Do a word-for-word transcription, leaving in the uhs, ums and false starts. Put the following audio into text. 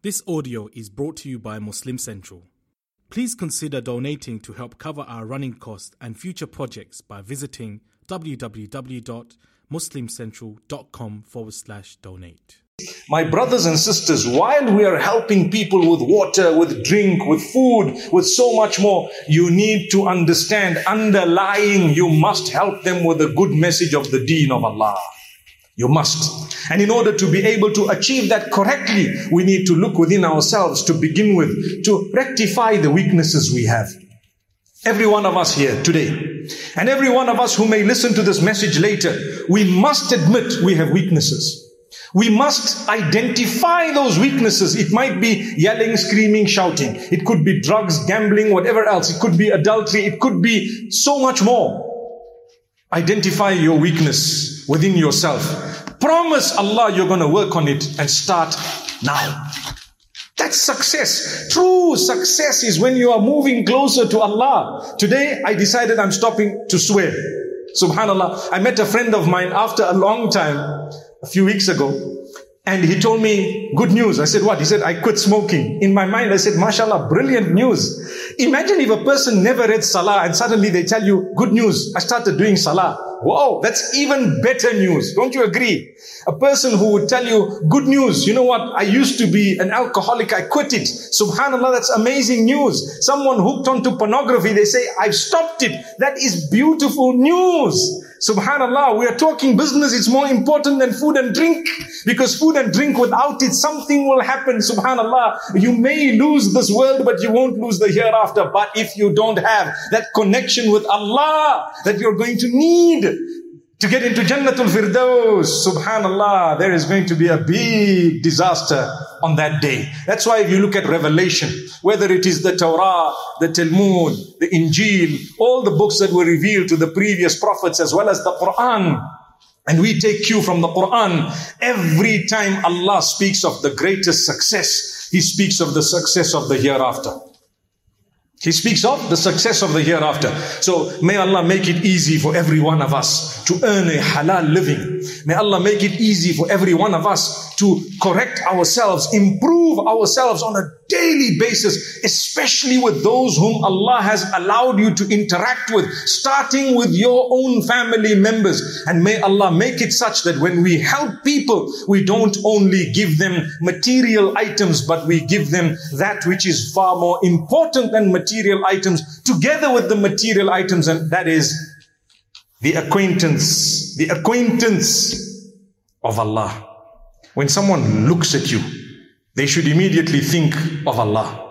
This audio is brought to you by Muslim Central. Please consider donating to help cover our running costs and future projects by visiting www.muslimcentral.com forward slash donate. My brothers and sisters, while we are helping people with water, with drink, with food, with so much more, you need to understand, underlying, you must help them with the good message of the deen of Allah. You must. And in order to be able to achieve that correctly, we need to look within ourselves to begin with, to rectify the weaknesses we have. Every one of us here today, and every one of us who may listen to this message later, we must admit we have weaknesses. We must identify those weaknesses. It might be yelling, screaming, shouting. It could be drugs, gambling, whatever else. It could be adultery. It could be so much more. Identify your weakness within yourself. Promise Allah you're going to work on it and start now. That's success. True success is when you are moving closer to Allah. Today, I decided I'm stopping to swear. Subhanallah. I met a friend of mine after a long time, a few weeks ago, and he told me good news. I said, what? He said, I quit smoking. In my mind, I said, mashallah, brilliant news. Imagine if a person never read salah and suddenly they tell you, good news, I started doing salah. Wow, that's even better news. Don't you agree? A person who would tell you, good news, you know what? I used to be an alcoholic, I quit it. Subhanallah, that's amazing news. Someone hooked onto pornography, they say, I've stopped it. That is beautiful news. Subhanallah, we are talking business, it's more important than food and drink. Because food and drink, without it, something will happen. Subhanallah, you may lose this world, but you won't lose the hereafter. But if you don't have that connection with Allah that you're going to need to get into Jannatul Firdaus, subhanallah, there is going to be a big disaster on that day. That's why if you look at Revelation, whether it is the Torah, the Talmud, the Injil, all the books that were revealed to the previous prophets as well as the Quran, and we take cue from the Quran, every time Allah speaks of the greatest success, He speaks of the success of the hereafter. He speaks of the success of the hereafter. So may Allah make it easy for every one of us to earn a halal living. May Allah make it easy for every one of us to correct ourselves, improve ourselves on a daily basis, especially with those whom Allah has allowed you to interact with, starting with your own family members. And may Allah make it such that when we help people, we don't only give them material items, but we give them that which is far more important than material. material items together with the material items, and that is the acquaintance, the acquaintance of Allah. When someone looks at you, they should immediately think of Allah.